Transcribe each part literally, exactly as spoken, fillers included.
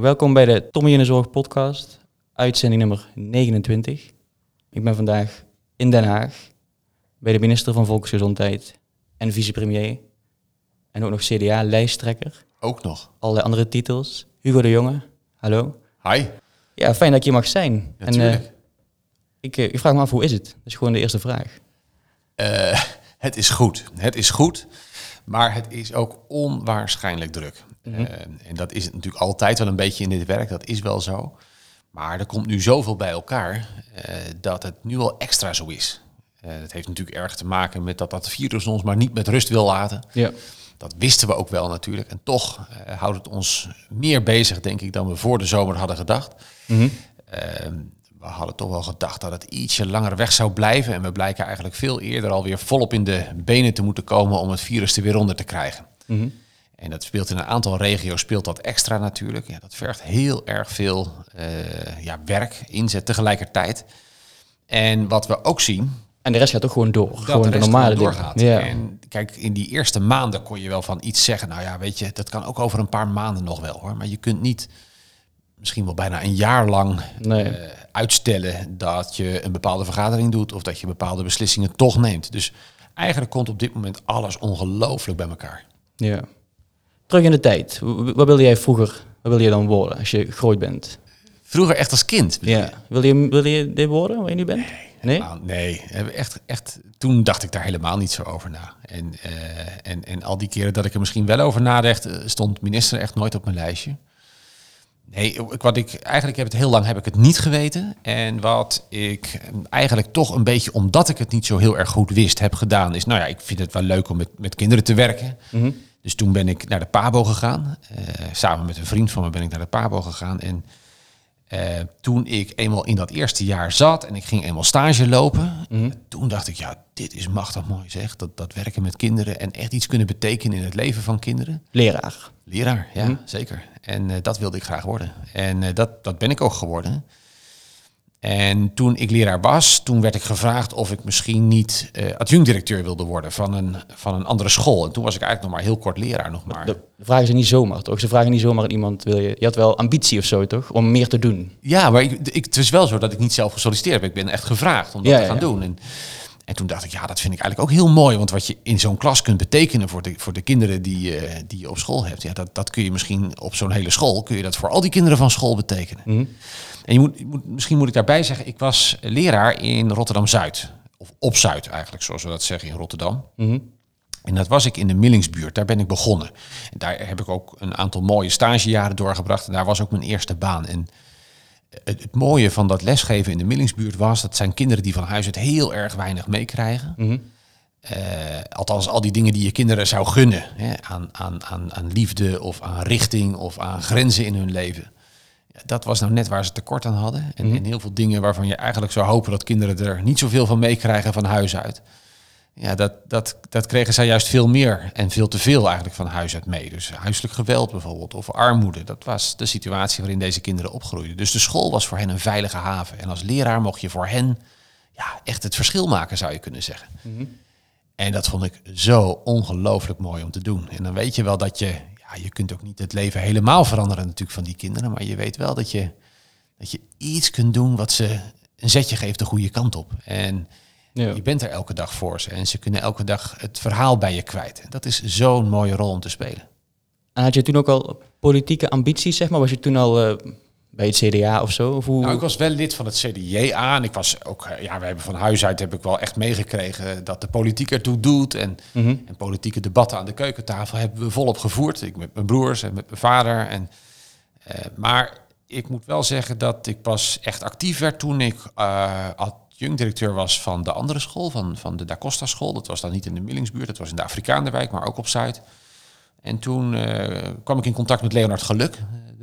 Welkom bij de Tommy in de Zorg podcast, uitzending nummer negenentwintig. Ik ben vandaag in Den Haag bij de minister van Volksgezondheid en vicepremier en ook nog C D A-lijsttrekker. Ook nog. Allerlei andere titels. Hugo de Jonge, hallo. Hi. Ja, fijn dat ik hier mag zijn. Ja, en, uh, ik, uh, ik vraag me af, hoe is het? Dat is gewoon de eerste vraag. Uh, het is goed. Het is goed, maar het is ook onwaarschijnlijk druk. Mm-hmm. Uh, en dat is natuurlijk altijd wel een beetje in dit werk, dat is wel zo. Maar er komt nu zoveel bij elkaar uh, dat het nu al extra zo is. Uh, dat heeft natuurlijk erg te maken met dat dat virus ons maar niet met rust wil laten. Ja. Dat wisten we ook wel natuurlijk. En toch uh, houdt het ons meer bezig, denk ik, dan we voor de zomer hadden gedacht. Mm-hmm. Uh, we hadden toch wel gedacht dat het ietsje langer weg zou blijven. En we blijken eigenlijk veel eerder alweer volop in de benen te moeten komen om het virus er weer onder te krijgen. Mm-hmm. En dat speelt in een aantal regio's speelt dat extra natuurlijk. Ja, dat vergt heel erg veel uh, ja, werk, inzet tegelijkertijd. En wat we ook zien... En de rest gaat ook gewoon door. Dat gewoon de, de normale gewoon doorgaat. Ja. En kijk, in die eerste maanden kon je wel van iets zeggen. Nou ja, weet je, dat kan ook over een paar maanden nog wel hoor. Maar je kunt niet misschien wel bijna een jaar lang nee. uh, uitstellen dat je een bepaalde vergadering doet. Of dat je bepaalde beslissingen toch neemt. Dus eigenlijk komt op dit moment alles ongelooflijk bij elkaar. Ja. Terug in de tijd. Wat wilde jij vroeger? Wat wilde je dan worden als je groot bent? Vroeger echt als kind. Ja. Wil je, wil je dit worden waar je nu bent? Nee? Nee, nee. Echt, echt, toen dacht ik daar helemaal niet zo over na. En, uh, en, en al die keren dat ik er misschien wel over nadacht, stond minister echt nooit op mijn lijstje. Nee, wat ik, eigenlijk heb het heel lang heb ik het niet geweten. En wat ik eigenlijk toch een beetje, omdat ik het niet zo heel erg goed wist, heb gedaan, is nou ja, ik vind het wel leuk om met, met kinderen te werken. Mm-hmm. Dus toen ben ik naar de Pabo gegaan. Uh, samen met een vriend van me ben ik naar de Pabo gegaan. En uh, toen ik eenmaal in dat eerste jaar zat en ik ging eenmaal stage lopen. Mm-hmm. Toen dacht ik, ja, dit is machtig mooi zeg. Dat, dat werken met kinderen en echt iets kunnen betekenen in het leven van kinderen. Leraar. Leraar, ja, mm-hmm. zeker. En uh, dat wilde ik graag worden. En uh, dat, dat ben ik ook geworden. En toen ik leraar was, toen werd ik gevraagd of ik misschien niet uh, adjunct-directeur wilde worden van een, van een andere school. En toen was ik eigenlijk nog maar heel kort leraar. Nog maar. De vragen ze niet zomaar, toch? Ze vragen niet zomaar aan iemand, wil je... Je had wel ambitie of zo, toch? Om meer te doen. Ja, maar ik, ik, het is wel zo dat ik niet zelf gesolliciteerd heb. Ik ben echt gevraagd om dat ja, te gaan ja. doen. En, en toen dacht ik, ja, dat vind ik eigenlijk ook heel mooi. Want wat je in zo'n klas kunt betekenen voor de, voor de kinderen die, uh, die je op school hebt. Ja, dat, dat kun je misschien op zo'n hele school, kun je dat voor al die kinderen van school betekenen. Mm-hmm. En je moet, je moet, misschien moet ik daarbij zeggen, ik was leraar in Rotterdam-Zuid. Of op Zuid eigenlijk, zoals we dat zeggen in Rotterdam. Mm-hmm. En dat was ik in de Millingsbuurt, daar ben ik begonnen. En daar heb ik ook een aantal mooie stagejaren doorgebracht. En daar was ook mijn eerste baan. En het, het mooie van dat lesgeven in de Millingsbuurt was, dat zijn kinderen die van huis uit heel erg weinig meekrijgen. Mm-hmm. Uh, althans, al die dingen die je kinderen zou gunnen. Hè, aan, aan, aan, aan liefde of aan richting of aan grenzen in hun leven. Dat was nou net waar ze tekort aan hadden. En, en heel veel dingen waarvan je eigenlijk zou hopen dat kinderen er niet zoveel van meekrijgen van huis uit. Ja, dat, dat, dat kregen zij juist veel meer en veel te veel eigenlijk van huis uit mee. Dus huiselijk geweld bijvoorbeeld of armoede. Dat was de situatie waarin deze kinderen opgroeiden. Dus de school was voor hen een veilige haven. En als leraar mocht je voor hen ja, echt het verschil maken, zou je kunnen zeggen. Mm-hmm. En dat vond ik zo ongelooflijk mooi om te doen. En dan weet je wel dat je... Ja, je kunt ook niet het leven helemaal veranderen natuurlijk van die kinderen. Maar je weet wel dat je, dat je iets kunt doen wat ze een zetje geeft de goede kant op. En ja. je bent er elke dag voor ze. En ze kunnen elke dag het verhaal bij je kwijt. Dat is zo'n mooie rol om te spelen. En had je toen ook al politieke ambities, zeg maar? Was je toen al... Uh... Bij het C D A of zo? Of hoe? Nou, ik was wel lid van het C D A en ik was ook, ja, we hebben van huis uit heb ik wel echt meegekregen dat de politiek ertoe doet. En, mm-hmm. en politieke debatten aan de keukentafel hebben we volop gevoerd. Ik met mijn broers en met mijn vader. En, uh, maar ik moet wel zeggen dat ik pas echt actief werd toen ik uh, adjunct-directeur was van de andere school, van, van de Da Costa-school. Dat was dan niet in de Millingsbuurt, dat was in de Afrikaanderwijk, maar ook op Zuid. En toen uh, kwam ik in contact met Leonard Geluk,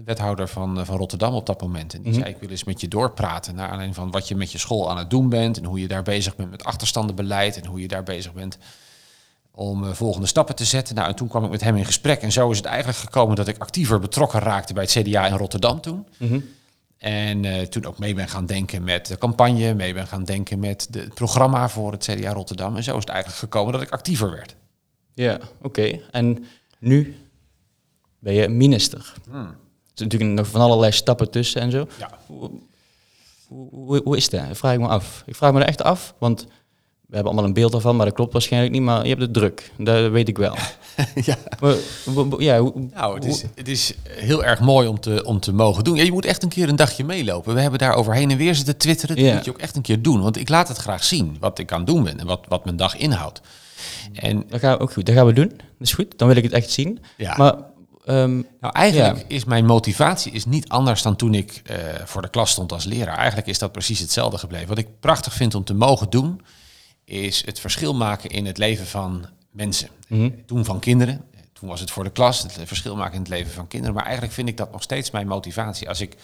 wethouder van, van Rotterdam op dat moment. En die mm-hmm. zei, ik wil eens met je doorpraten naar aanleiding van wat je met je school aan het doen bent en hoe je daar bezig bent met achterstandenbeleid en hoe je daar bezig bent om uh, volgende stappen te zetten. Nou, en toen kwam ik met hem in gesprek en zo is het eigenlijk gekomen dat ik actiever betrokken raakte bij het C D A in Rotterdam toen. Mm-hmm. En uh, toen ook mee ben gaan denken met de campagne, mee ben gaan denken met de, het programma voor het C D A Rotterdam. En zo is het eigenlijk gekomen dat ik actiever werd. Ja, oké. Okay. En nu ben je minister. Hmm. is natuurlijk nog van allerlei stappen tussen en zo. Ja. Hoe, hoe, hoe is dat? Dat vraag ik me af. Ik vraag me er echt af, want we hebben allemaal een beeld ervan, maar dat klopt waarschijnlijk niet. Maar je hebt het druk, dat weet ik wel. Ja. Maar, ja, hoe, nou, het is, het is heel erg mooi om te, om te mogen doen. Ja, je moet echt een keer een dagje meelopen. We hebben daar overheen en weer zitten twitteren. Dat ja. moet je ook echt een keer doen. Want ik laat het graag zien, wat ik aan het doen ben en wat, wat mijn dag inhoudt. En dat gaan we ook goed. Dat gaan we doen. Dat is goed. Dan wil ik het echt zien. Ja. Maar, um, nou, eigenlijk ja. is mijn motivatie is niet anders dan toen ik uh, voor de klas stond als leraar. Eigenlijk is dat precies hetzelfde gebleven. Wat ik prachtig vind om te mogen doen, is het verschil maken in het leven van mensen. Mm-hmm. Toen van kinderen. Toen was het voor de klas. Het verschil maken in het leven van kinderen. Maar eigenlijk vind ik dat nog steeds mijn motivatie. Als ik,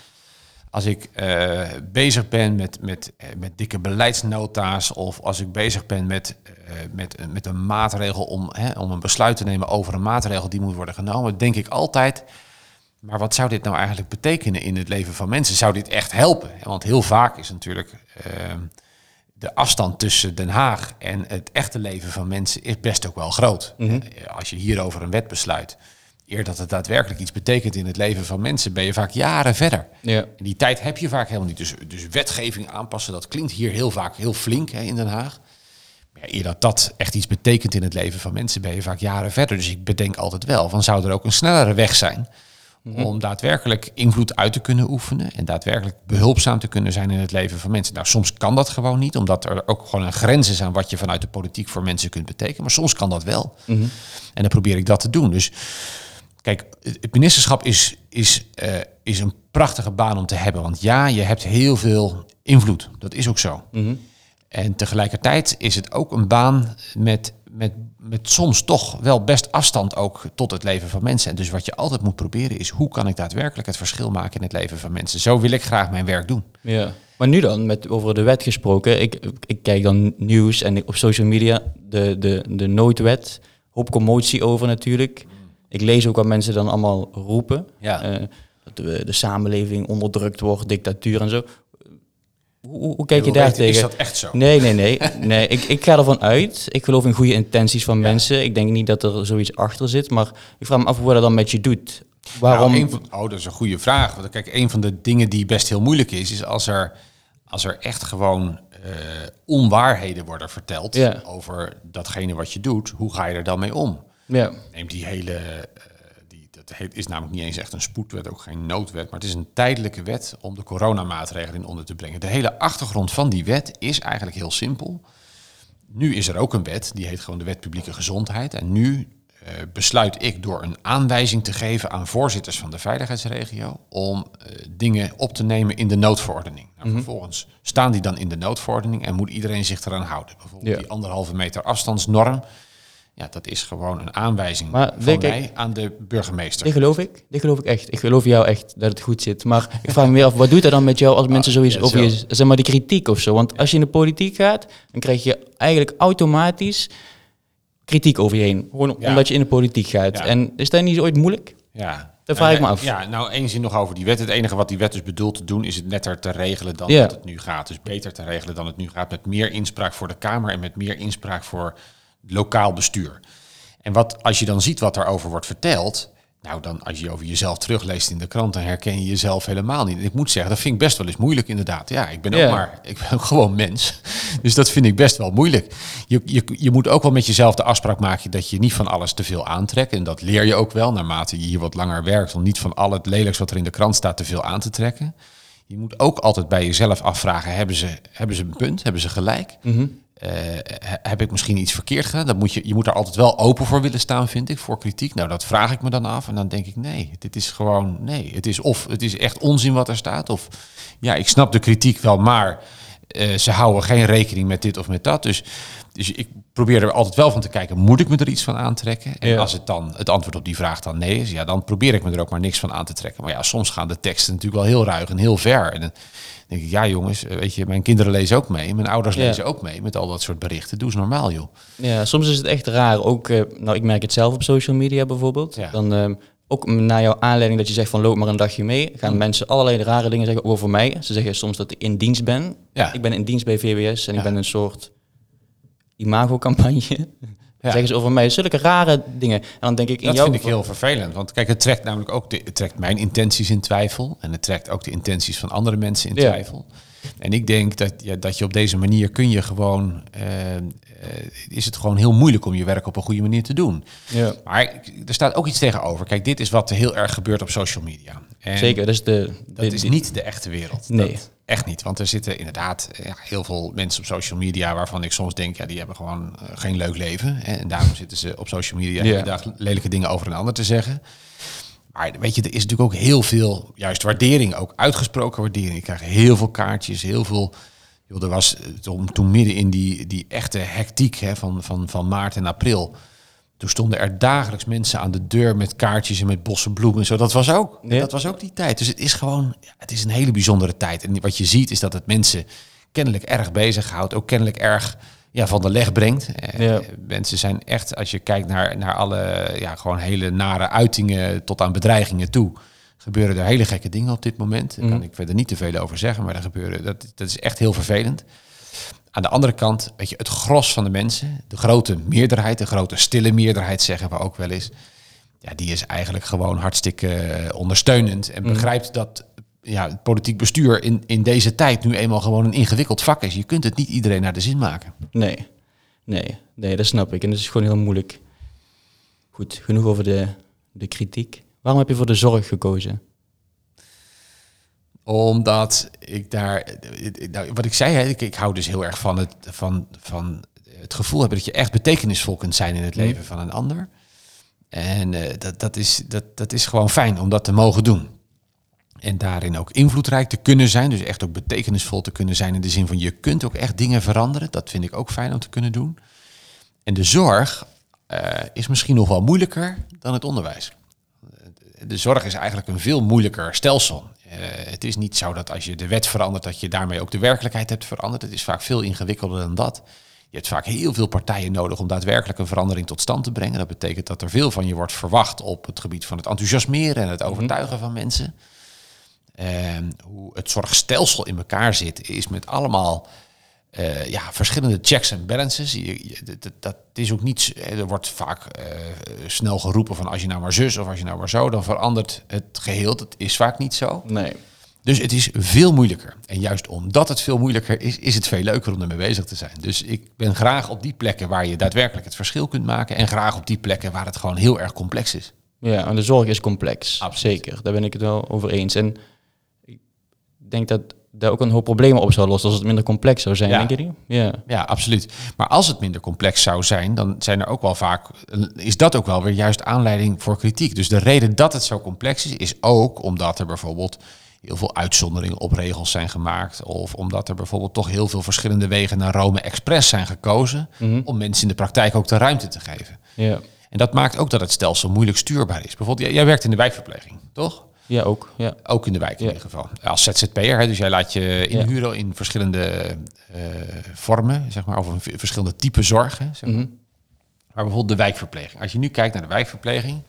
als ik uh, bezig ben met, met, met dikke beleidsnota's, of als ik bezig ben met, uh, met, met een maatregel om, hè, om een besluit te nemen over een maatregel die moet worden genomen, denk ik altijd, maar wat zou dit nou eigenlijk betekenen in het leven van mensen? Zou dit echt helpen? Want heel vaak is natuurlijk Uh, de afstand tussen Den Haag en het echte leven van mensen is best ook wel groot. Mm-hmm. Als je hierover een wet besluit, eer dat het daadwerkelijk iets betekent in het leven van mensen, ben je vaak jaren verder. Ja. En die tijd heb je vaak helemaal niet. Dus, dus wetgeving aanpassen, dat klinkt hier heel vaak heel flink, hè, in Den Haag. Maar eer dat dat echt iets betekent in het leven van mensen, ben je vaak jaren verder. Dus ik bedenk altijd wel, van zou er ook een snellere weg zijn Mm-hmm. om daadwerkelijk invloed uit te kunnen oefenen en daadwerkelijk behulpzaam te kunnen zijn in het leven van mensen. Nou, soms kan dat gewoon niet, omdat er ook gewoon een grens is aan wat je vanuit de politiek voor mensen kunt betekenen. Maar soms kan dat wel. Mm-hmm. En dan probeer ik dat te doen. Dus kijk, het ministerschap is, is, uh, is een prachtige baan om te hebben. Want ja, je hebt heel veel invloed. Dat is ook zo. Mm-hmm. En tegelijkertijd is het ook een baan met... Met, met soms toch wel best afstand ook tot het leven van mensen. En dus wat je altijd moet proberen is, hoe kan ik daadwerkelijk het verschil maken in het leven van mensen? Zo wil ik graag mijn werk doen. Ja. Maar nu dan, met over de wet gesproken. Ik, ik kijk dan nieuws en op social media de, de, de noodwet. Hoop commotie over natuurlijk. Ik lees ook wat mensen dan allemaal roepen. Ja. Uh, dat de, de samenleving onderdrukt wordt, dictatuur en zo. Hoe, hoe kijk je daar tegen? Is dat echt zo? Nee, nee, nee. nee ik, ik ga ervan uit. Ik geloof in goede intenties van ja. mensen. Ik denk niet dat er zoiets achter zit. Maar ik vraag me af hoe dat dan met je doet. Waarom? Nou, een van, oh, dat is een goede vraag. Want kijk, een van de dingen die best heel moeilijk is, is als er, als er echt gewoon uh, onwaarheden worden verteld ja. over datgene wat je doet. Hoe ga je er dan mee om? Ja. Neem die hele... Uh, Het is namelijk niet eens echt een spoedwet, ook geen noodwet, maar het is een tijdelijke wet om de coronamaatregelen in onder te brengen. De hele achtergrond van die wet is eigenlijk heel simpel. Nu is er ook een wet, die heet gewoon de Wet Publieke Gezondheid. En nu uh, besluit ik door een aanwijzing te geven aan voorzitters van de veiligheidsregio om uh, dingen op te nemen in de noodverordening. Nou, mm-hmm. Vervolgens staan die dan in de noodverordening en moet iedereen zich eraan houden. Bijvoorbeeld ja. die anderhalve meter afstandsnorm. Ja, dat is gewoon een aanwijzing maar, van ik, mij aan de burgemeester. Dit geloof ik. Dit geloof ik echt. Ik geloof jou echt dat het goed zit. Maar ik vraag me weer af, wat doet dat dan met jou als ah, mensen zoiets ja, over je, zeg maar die kritiek of zo? Want ja. als je in de politiek gaat, dan krijg je eigenlijk automatisch kritiek over je heen. Gewoon ja. omdat je in de politiek gaat. Ja. En is dat niet ooit moeilijk? Ja. Dat vraag nou, ik me af. Ja, nou, één zin nog over die wet. Het enige wat die wet dus bedoelt te doen, is het netter te regelen dan ja. dat het nu gaat. Dus beter te regelen dan het nu gaat. Met meer inspraak voor de Kamer en met meer inspraak voor lokaal bestuur. En wat als je dan ziet wat daarover wordt verteld, nou dan als je over jezelf terugleest in de krant, dan herken je jezelf helemaal niet. En ik moet zeggen, dat vind ik best wel eens moeilijk inderdaad. Ja, ik ben ja. ook maar, ik ben gewoon mens. Dus dat vind ik best wel moeilijk. Je, je, je moet ook wel met jezelf de afspraak maken dat je niet van alles te veel aantrekt. En dat leer je ook wel, naarmate je hier wat langer werkt, om niet van al het lelijks wat er in de krant staat te veel aan te trekken. Je moet ook altijd bij jezelf afvragen, hebben ze, hebben ze een punt? Hebben ze gelijk? Mm-hmm. Uh, heb ik misschien iets verkeerd gedaan? Dat moet je, je moet er altijd wel open voor willen staan, vind ik, voor kritiek. Nou, dat vraag ik me dan af. En dan denk ik, nee, dit is gewoon, nee. Het is of het is echt onzin wat er staat. Of ja, ik snap de kritiek wel, maar uh, ze houden geen rekening met dit of met dat. Dus, dus ik probeer er altijd wel van te kijken, moet ik me er iets van aantrekken? En ja. als het dan het antwoord op die vraag dan nee is, ja, dan probeer ik me er ook maar niks van aan te trekken. Maar ja, soms gaan de teksten natuurlijk wel heel ruig en heel ver. En dan denk ik, ja jongens, weet je, mijn kinderen lezen ook mee. Mijn ouders ja. lezen ook mee met al dat soort berichten. Doe eens normaal, joh. Ja, soms is het echt raar. Ook, uh, nou, ik merk het zelf op social media bijvoorbeeld. Ja. Dan uh, ook naar jouw aanleiding dat je zegt van loop maar een dagje mee, gaan ja. mensen allerlei rare dingen zeggen over mij. Ze zeggen soms dat ik in dienst ben. Ja. Ik ben in dienst bij V W S en ja. ik ben een soort imagocampagne. Ja. Zeggen ze over mij zulke rare dingen. En dan denk ik, in dat jouw vind geval... ik heel vervelend. Want kijk, het trekt namelijk ook de, het trekt mijn intenties in twijfel. En het trekt ook de intenties van andere mensen in twijfel. Ja. En ik denk dat, ja, dat je op deze manier kun je gewoon... Uh, uh, is het gewoon heel moeilijk om je werk op een goede manier te doen. Ja. Maar er staat ook iets tegenover. Kijk, dit is wat heel erg gebeurt op social media. En zeker, dat is de... Dat de, is niet de, de echte wereld. Nee. Dat, echt niet, want er zitten inderdaad ja, heel veel mensen op social media... waarvan ik soms denk, ja, die hebben gewoon uh, geen leuk leven. En daarom zitten ze op social media... Ja. Dag lelijke dingen over een ander te zeggen... Maar weet je, er is natuurlijk ook heel veel, juist waardering, ook uitgesproken waardering. Ik krijg heel veel kaartjes, heel veel... Joh, er was toen, toen midden in die, die echte hectiek hè, van, van, van maart en april... Toen stonden er dagelijks mensen aan de deur met kaartjes en met bossen bloemen en zo. Dat was ook, ja. dat was ook die tijd. Dus het is gewoon, ja, het is een hele bijzondere tijd. En wat je ziet is dat het mensen kennelijk erg bezighoudt, ook kennelijk erg... Ja, van de leg brengt. Ja. Eh, mensen zijn echt, als je kijkt naar, naar alle ja, gewoon hele nare uitingen tot aan bedreigingen toe, gebeuren er hele gekke dingen op dit moment. Daar mm. kan ik verder niet te veel over zeggen, maar er gebeuren, dat, dat is echt heel vervelend. Aan de andere kant, weet je, het gros van de mensen, de grote meerderheid, de grote stille meerderheid zeggen we ook wel eens, ja, die is eigenlijk gewoon hartstikke ondersteunend en mm. begrijpt dat ja, het politiek bestuur in, in deze tijd nu eenmaal gewoon een ingewikkeld vak is. Je kunt het niet iedereen naar de zin maken. Nee, nee, nee, dat snap ik. En dat is gewoon heel moeilijk. Goed, genoeg over de, de kritiek. Waarom heb je voor de zorg gekozen? Omdat ik daar... Nou, wat ik zei, hè, ik, ik hou dus heel erg van het, van, van het gevoel hebben dat je echt betekenisvol kunt zijn in het leven mm. van een ander. En uh, dat, dat, is, dat, dat is gewoon fijn om dat te mogen doen. En daarin ook invloedrijk te kunnen zijn. Dus echt ook betekenisvol te kunnen zijn. In de zin van je kunt ook echt dingen veranderen. Dat vind ik ook fijn om te kunnen doen. En de zorg uh, is misschien nog wel moeilijker dan het onderwijs. De zorg is eigenlijk een veel moeilijker stelsel. Uh, het is niet zo dat als je de wet verandert... dat je daarmee ook de werkelijkheid hebt veranderd. Het is vaak veel ingewikkelder dan dat. Je hebt vaak heel veel partijen nodig om daadwerkelijk een verandering tot stand te brengen. Dat betekent dat er veel van je wordt verwacht... op het gebied van het enthousiasmeren en het overtuigen van mensen... Uh, hoe het zorgstelsel in elkaar zit, is met allemaal uh, ja, verschillende checks en balances. Je, je, dat, dat is ook niet, er wordt vaak uh, snel geroepen van als je nou maar zus of als je nou maar zo, dan verandert het geheel. Dat is vaak niet zo. Nee. Dus het is veel moeilijker. En juist omdat het veel moeilijker is, is het veel leuker om ermee bezig te zijn. Dus ik ben graag op die plekken waar je daadwerkelijk het verschil kunt maken en graag op die plekken waar het gewoon heel erg complex is. Ja, en de zorg is complex. Absoluut. Zeker, daar ben ik het wel over eens. En ik denk dat daar ook een hoop problemen op zou lossen als het minder complex zou zijn, ja. Denk je niet? Ja. Ja, absoluut. Maar als het minder complex zou zijn, dan zijn er ook wel vaak, is dat ook wel weer juist aanleiding voor kritiek. Dus de reden dat het zo complex is, is ook omdat er bijvoorbeeld heel veel uitzonderingen op regels zijn gemaakt. Of omdat er bijvoorbeeld toch heel veel verschillende wegen naar Rome Express zijn gekozen. Mm-hmm. Om mensen in de praktijk ook de ruimte te geven. Ja. En dat maakt ook dat het stelsel moeilijk stuurbaar is. Bijvoorbeeld, jij werkt in de wijkverpleging, toch? Ja, ook. Ja. Ook in de wijk in ja. ieder geval. Als Z Z P'er, hè, dus jij laat je inhuren ja. in verschillende uh, vormen, zeg maar, of een, verschillende typen zorgen. Zeg maar. Mm-hmm. Maar bijvoorbeeld de wijkverpleging. Als je nu kijkt naar de wijkverpleging,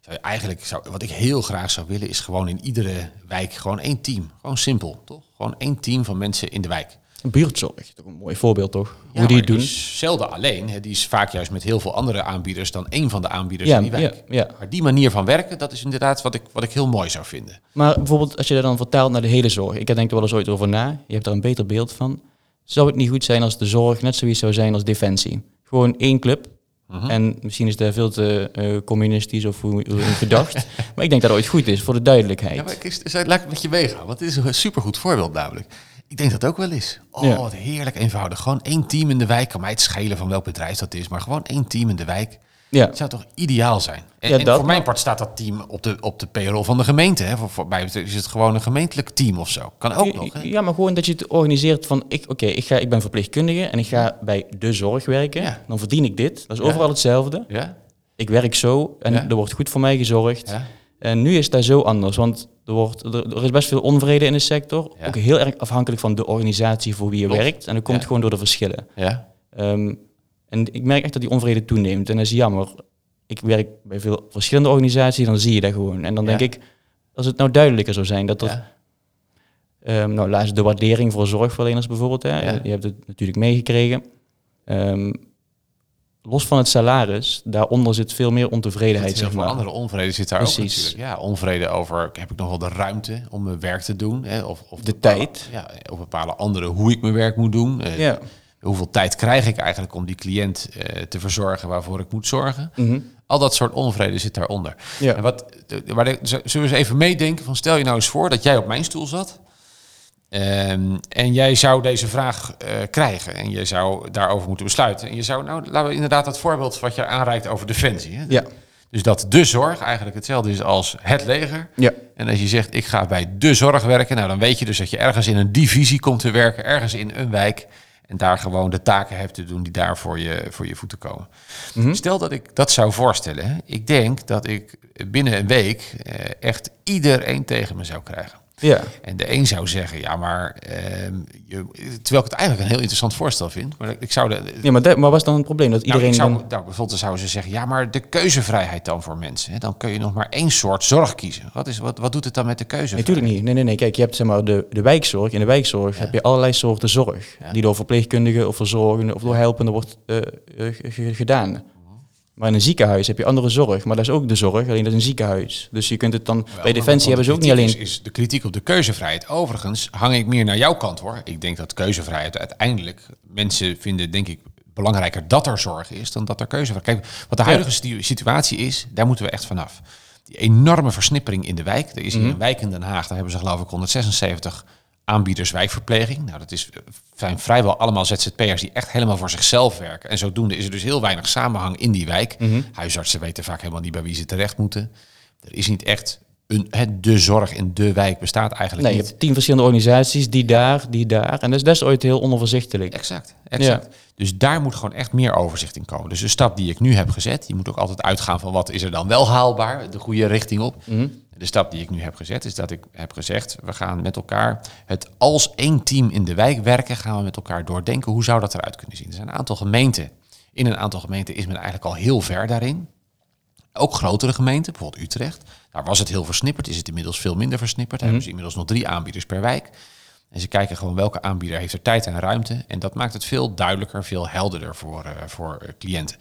zou je eigenlijk, zou, wat ik heel graag zou willen, is gewoon in iedere wijk gewoon één team. Gewoon simpel, toch? Gewoon één team van mensen in de wijk. Buurtzorg, toch een mooi voorbeeld, toch? Ja, hoe die het doen. Die is zelden alleen. Hè, die is vaak juist met heel veel andere aanbieders dan één van de aanbieders ja, in die wijk. Ja, ja. Maar die manier van werken, dat is inderdaad wat ik, wat ik heel mooi zou vinden. Maar bijvoorbeeld als je dat dan vertaalt naar de hele zorg. Ik denk er wel eens ooit over na. Je hebt daar een beter beeld van. Zou het niet goed zijn als de zorg net zoiets zou zijn als Defensie? Gewoon één club. Uh-huh. En misschien is daar veel te uh, communistisch of hoe, hoe gedacht. Maar ik denk dat het ooit goed is voor de duidelijkheid. Ja, maar ik, laat ik het met je meegaan. Want het is een supergoed voorbeeld namelijk. Ik denk dat ook wel eens. Oh, ja. Wat heerlijk eenvoudig. Gewoon één team in de wijk. Kan mij het schelen van welk bedrijf dat is. Maar gewoon één team in de wijk. Ja. Dat zou toch ideaal zijn? En, ja, dat, en voor mijn part staat dat team op de, op de payroll van de gemeente. Hè. Voor, voor mij is het gewoon een gemeentelijk team of zo. Kan ook ja, nog. Hè. Ja, maar gewoon dat je het organiseert van... Ik, oké, okay, ik, ik ben verpleegkundige en ik ga bij de zorg werken. Ja. Dan verdien ik dit. Dat is overal ja. hetzelfde. Ja. Ik werk zo en ja. er wordt goed voor mij gezorgd. Ja. En nu is dat zo anders, want er, wordt, er, er is best veel onvrede in de sector. Ja. Ook heel erg afhankelijk van de organisatie voor wie je Klopt. werkt. En dat komt ja. gewoon door de verschillen. Ja. Um, en ik merk echt dat die onvrede toeneemt. En dat is jammer. Ik werk bij veel verschillende organisaties, dan zie je dat gewoon. En dan ja. denk ik, als het nou duidelijker zou zijn, dat er... Ja. Um, nou, laatst de waardering voor zorgverleners bijvoorbeeld. Hè. Ja. Je hebt het natuurlijk meegekregen. Um, los van het salaris, daaronder zit veel meer ontevredenheid. Zeg maar. Andere onvrede zit daar Precies. ook natuurlijk. Ja, onvrede over, heb ik nog wel de ruimte om mijn werk te doen? Hè? Of, of de bepalen, tijd. Ja, of bepalen anderen hoe ik mijn werk moet doen. Uh, ja. Hoeveel tijd krijg ik eigenlijk om die cliënt uh, te verzorgen waarvoor ik moet zorgen? Mm-hmm. Al dat soort onvrede zit daaronder. Ja. En wat, waar de, zullen we eens even meedenken van stel je nou eens voor dat jij op mijn stoel zat. Um, en jij zou deze vraag uh, krijgen en je zou daarover moeten besluiten. En je zou, nou, laten we inderdaad dat voorbeeld wat je aanreikt over Defensie. Hè? Ja. Dus dat de zorg eigenlijk hetzelfde is als het leger. Ja. En als je zegt, ik ga bij de zorg werken, nou dan weet je dus dat je ergens in een divisie komt te werken, ergens in een wijk. En daar gewoon de taken hebt te doen die daar voor je, voor je voeten komen. Mm-hmm. Stel dat ik dat zou voorstellen. Hè? Ik denk dat ik binnen een week uh, echt iedereen tegen me zou krijgen. Ja. En de een zou zeggen, ja, maar... Uh, je, terwijl ik het eigenlijk een heel interessant voorstel vind. Maar ik zou de, ja, maar, de, maar was dan het probleem dat iedereen... Nou, zou, dan... nou, bijvoorbeeld zouden ze zeggen, ja, maar de keuzevrijheid dan voor mensen. Hè? Dan kun je nog maar één soort zorg kiezen. Wat, is, wat, wat doet het dan met de keuzevrijheid? Natuurlijk nee, niet. Nee, nee, nee. Kijk, je hebt zeg maar de, de wijkzorg. In de wijkzorg ja. heb je allerlei soorten zorg. Ja. Die door verpleegkundigen of verzorgenden of door helpenden wordt uh, uh, g- gedaan. Maar in een ziekenhuis heb je andere zorg. Maar dat is ook de zorg, alleen dat is een ziekenhuis. Dus je kunt het dan... Wel, bij Defensie hebben ze ook niet alleen... Is, is de kritiek op de keuzevrijheid. Overigens hang ik meer naar jouw kant, hoor. Ik denk dat keuzevrijheid uiteindelijk... Mensen vinden, denk ik, belangrijker dat er zorg is... dan dat er keuzevrijheid is. Kijk, wat de huidige ja. situatie is, daar moeten we echt vanaf. Die enorme versnippering in de wijk. Er is hier mm-hmm. een wijk in Den Haag, daar hebben ze geloof ik honderdzesenzeventig... aanbieders wijkverpleging. Nou, dat is, zijn vrijwel allemaal Z Z P'ers die echt helemaal voor zichzelf werken. En zodoende is er dus heel weinig samenhang in die wijk. Mm-hmm. Huisartsen weten vaak helemaal niet bij wie ze terecht moeten. Er is niet echt een, het, de zorg in de wijk bestaat eigenlijk nee, niet. Je hebt tien verschillende organisaties, die daar, die daar. En dat is des ooit heel onoverzichtelijk. Exact, exact. Ja. Dus daar moet gewoon echt meer overzicht in komen. Dus de stap die ik nu heb gezet, je moet ook altijd uitgaan van wat is er dan wel haalbaar, de goede richting op. Mm-hmm. De stap die ik nu heb gezet is dat ik heb gezegd... we gaan met elkaar het als één team in de wijk werken... gaan we met elkaar doordenken hoe zou dat eruit kunnen zien. Er zijn een aantal gemeenten. In een aantal gemeenten is men eigenlijk al heel ver daarin. Ook grotere gemeenten, bijvoorbeeld Utrecht. Daar was het heel versnipperd, is het inmiddels veel minder versnipperd. Daar hebben ze inmiddels nog drie aanbieders per wijk. En ze kijken gewoon welke aanbieder heeft er tijd en ruimte. En dat maakt het veel duidelijker, veel helderder voor, uh, voor cliënten.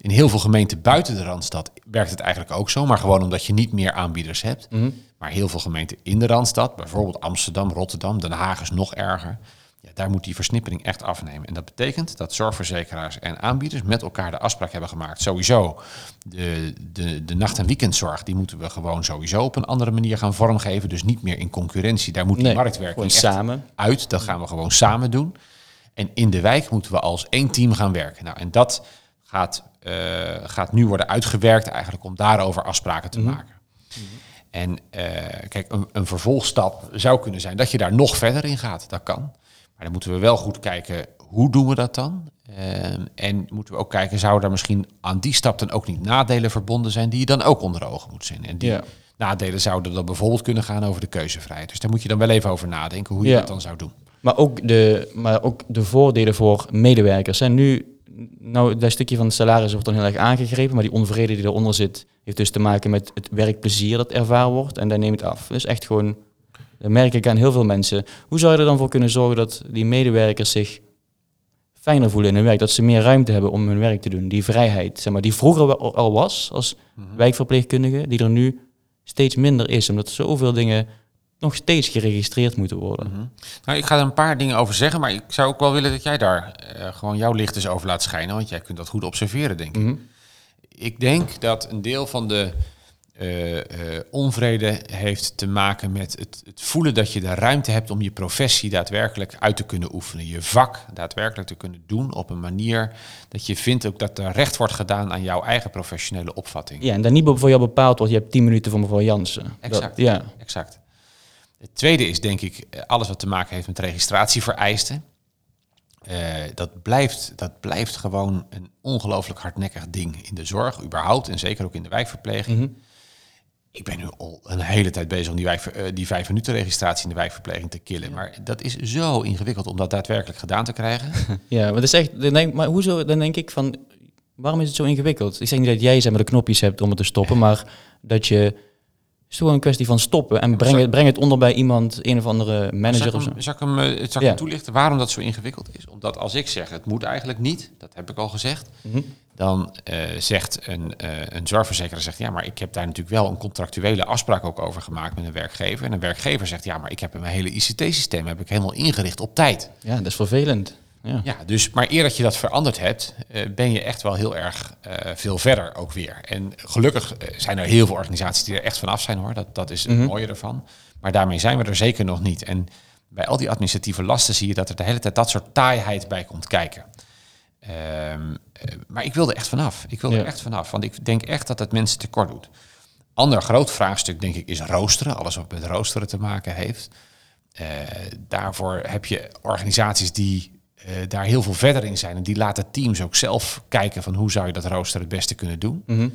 In heel veel gemeenten buiten de Randstad werkt het eigenlijk ook zo. Maar gewoon omdat je niet meer aanbieders hebt. Mm-hmm. Maar heel veel gemeenten in de Randstad, bijvoorbeeld Amsterdam, Rotterdam, Den Haag is nog erger. Ja, daar moet die versnippering echt afnemen. En dat betekent dat zorgverzekeraars en aanbieders met elkaar de afspraak hebben gemaakt. Sowieso, de, de, de nacht- en weekendzorg, die moeten we gewoon sowieso op een andere manier gaan vormgeven. Dus niet meer in concurrentie. Daar moet nee, de marktwerking echt samen uit. Dat gaan we gewoon samen doen. En in de wijk moeten we als één team gaan werken. Nou, en dat gaat, uh, gaat nu worden uitgewerkt eigenlijk om daarover afspraken te mm-hmm. maken. Mm-hmm. En uh, kijk, een, een vervolgstap zou kunnen zijn dat je daar nog verder in gaat. Dat kan. Maar dan moeten we wel goed kijken, hoe doen we dat dan? Uh, en moeten we ook kijken, zouden er misschien aan die stap dan ook niet nadelen verbonden zijn... die je dan ook onder ogen moet zien. En die ja. nadelen zouden dan bijvoorbeeld kunnen gaan over de keuzevrijheid. Dus daar moet je dan wel even over nadenken, hoe je ja. dat dan zou doen. Maar ook de, maar ook de voordelen voor medewerkers. En nu, nou, dat stukje van het salaris wordt dan heel erg aangegrepen... maar die onvrede die eronder zit, heeft dus te maken met het werkplezier dat ervaren wordt. En dat neemt af. Dus echt gewoon... Dat merk ik aan heel veel mensen. Hoe zou je er dan voor kunnen zorgen dat die medewerkers zich fijner voelen in hun werk? Dat ze meer ruimte hebben om hun werk te doen. Die vrijheid, zeg maar, die vroeger al was als mm-hmm. wijkverpleegkundige, die er nu steeds minder is. Omdat zoveel dingen nog steeds geregistreerd moeten worden. Mm-hmm. Nou, ik ga er een paar dingen over zeggen, maar ik zou ook wel willen dat jij daar uh, gewoon jouw licht eens over laat schijnen. Want jij kunt dat goed observeren, denk ik. Mm-hmm. Ik denk dat een deel van de... Uh, uh, onvrede heeft te maken met het, het voelen dat je de ruimte hebt om je professie daadwerkelijk uit te kunnen oefenen. Je vak daadwerkelijk te kunnen doen op een manier dat je vindt ook dat er recht wordt gedaan aan jouw eigen professionele opvatting. Ja, en dat niet voor jou bepaald wordt, je hebt tien minuten voor mevrouw Jansen. Exact, dat, ja. exact. Het tweede is denk ik alles wat te maken heeft met registratievereisten. Uh, dat, blijft, dat blijft gewoon een ongelooflijk hardnekkig ding in de zorg, überhaupt en zeker ook in de wijkverpleging. Mm-hmm. Ik ben nu al een hele tijd bezig om die, wijk, uh, die vijf minuten registratie in de wijkverpleging te killen. Ja. Maar dat is zo ingewikkeld om dat daadwerkelijk gedaan te krijgen. Ja, maar, dat is echt, dan denk, maar hoezo, dan denk ik van, waarom is het zo ingewikkeld? Ik zeg niet dat jij zeg maar, de knopjes hebt om het te stoppen, maar dat je... Het is gewoon een kwestie van stoppen en breng het, breng het onder bij iemand, een of andere manager of zo. Zal ik hem, zal ik hem, zal ik ja. hem toelichten waarom dat zo ingewikkeld is? Omdat als ik zeg, het moet eigenlijk niet, dat heb ik al gezegd. Mm-hmm. dan uh, zegt een, uh, een zorgverzekeraar, zegt, ja, maar ik heb daar natuurlijk wel een contractuele afspraak ook over gemaakt met een werkgever. En een werkgever zegt, ja, maar ik heb mijn hele I C T-systeem heb ik helemaal ingericht op tijd. Ja, dat is vervelend. Ja. Ja, dus, maar eer dat je dat veranderd hebt, uh, ben je echt wel heel erg uh, veel verder ook weer. En gelukkig uh, zijn er heel veel organisaties die er echt vanaf zijn, hoor. Dat, dat is het mm-hmm. mooie ervan. Maar daarmee zijn we er zeker nog niet. En bij al die administratieve lasten zie je dat er de hele tijd dat soort taaiheid bij komt kijken. Um, uh, maar ik wil er echt vanaf. Ik wil ja. er echt vanaf, want ik denk echt dat het mensen tekort doet. Ander groot vraagstuk, denk ik, is roosteren. Alles wat met roosteren te maken heeft. Uh, daarvoor heb je organisaties die Uh, daar heel veel verder in zijn. En die laten teams ook zelf kijken van hoe zou je dat rooster het beste kunnen doen. Mm-hmm.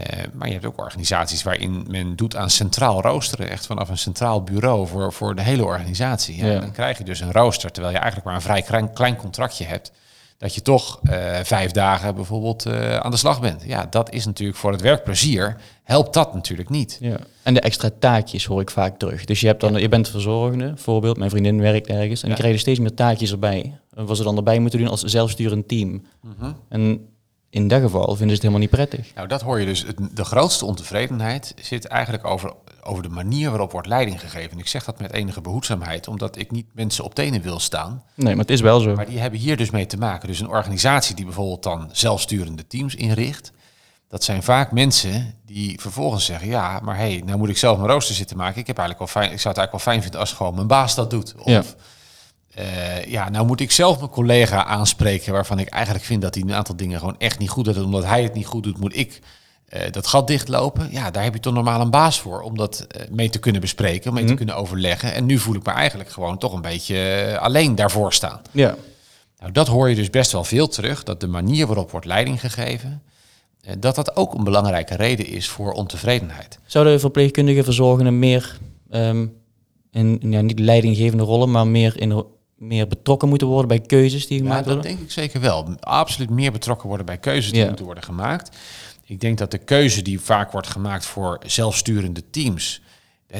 Uh, maar je hebt ook organisaties waarin men doet aan centraal roosteren. Echt vanaf een centraal bureau voor, voor de hele organisatie. Ja, ja. Dan krijg je dus een rooster, terwijl je eigenlijk maar een vrij klein, klein contractje hebt. Dat je toch uh, vijf dagen bijvoorbeeld uh, aan de slag bent. Ja, dat is natuurlijk voor het werkplezier, helpt dat natuurlijk niet. Ja. En de extra taakjes hoor ik vaak terug. Dus je hebt dan, ja. je bent verzorgende, bijvoorbeeld, mijn vriendin werkt ergens. En ja. die krijgen steeds meer taakjes erbij. Wat ze dan erbij moeten doen als zelfsturend team. Uh-huh. En in dat geval vinden ze het helemaal niet prettig. Nou, dat hoor je dus. De grootste ontevredenheid zit eigenlijk over, over de manier waarop wordt leiding gegeven. En ik zeg dat met enige behoedzaamheid, omdat ik niet mensen op tenen wil staan. Nee, maar het is wel zo. Maar die hebben hier dus mee te maken. Dus een organisatie die bijvoorbeeld dan zelfsturende teams inricht, dat zijn vaak mensen die vervolgens zeggen, ja, maar hé, hey, nou moet ik zelf mijn rooster zitten maken. Ik, heb eigenlijk wel fijn, ik zou het eigenlijk wel fijn vinden als gewoon mijn baas dat doet. Of, ja. Uh, ja, nou moet ik zelf mijn collega aanspreken waarvan ik eigenlijk vind dat hij een aantal dingen gewoon echt niet goed doet. Omdat hij het niet goed doet, moet ik uh, dat gat dichtlopen. Ja, daar heb je toch normaal een baas voor om dat uh, mee te kunnen bespreken, om mee mm. te kunnen overleggen. En nu voel ik me eigenlijk gewoon toch een beetje uh, alleen daarvoor staan. Ja. Nou, dat hoor je dus best wel veel terug, dat de manier waarop wordt leiding gegeven, uh, dat dat ook een belangrijke reden is voor ontevredenheid. Zouden verpleegkundigen, verzorgenden meer, um, in, ja, niet leidinggevende rollen, maar meer in... meer betrokken moeten worden bij keuzes die gemaakt worden? Ja, dat denk ik zeker wel. Absoluut meer betrokken worden bij keuzes die ja. moeten worden gemaakt. Ik denk dat de keuze die vaak wordt gemaakt voor zelfsturende teams,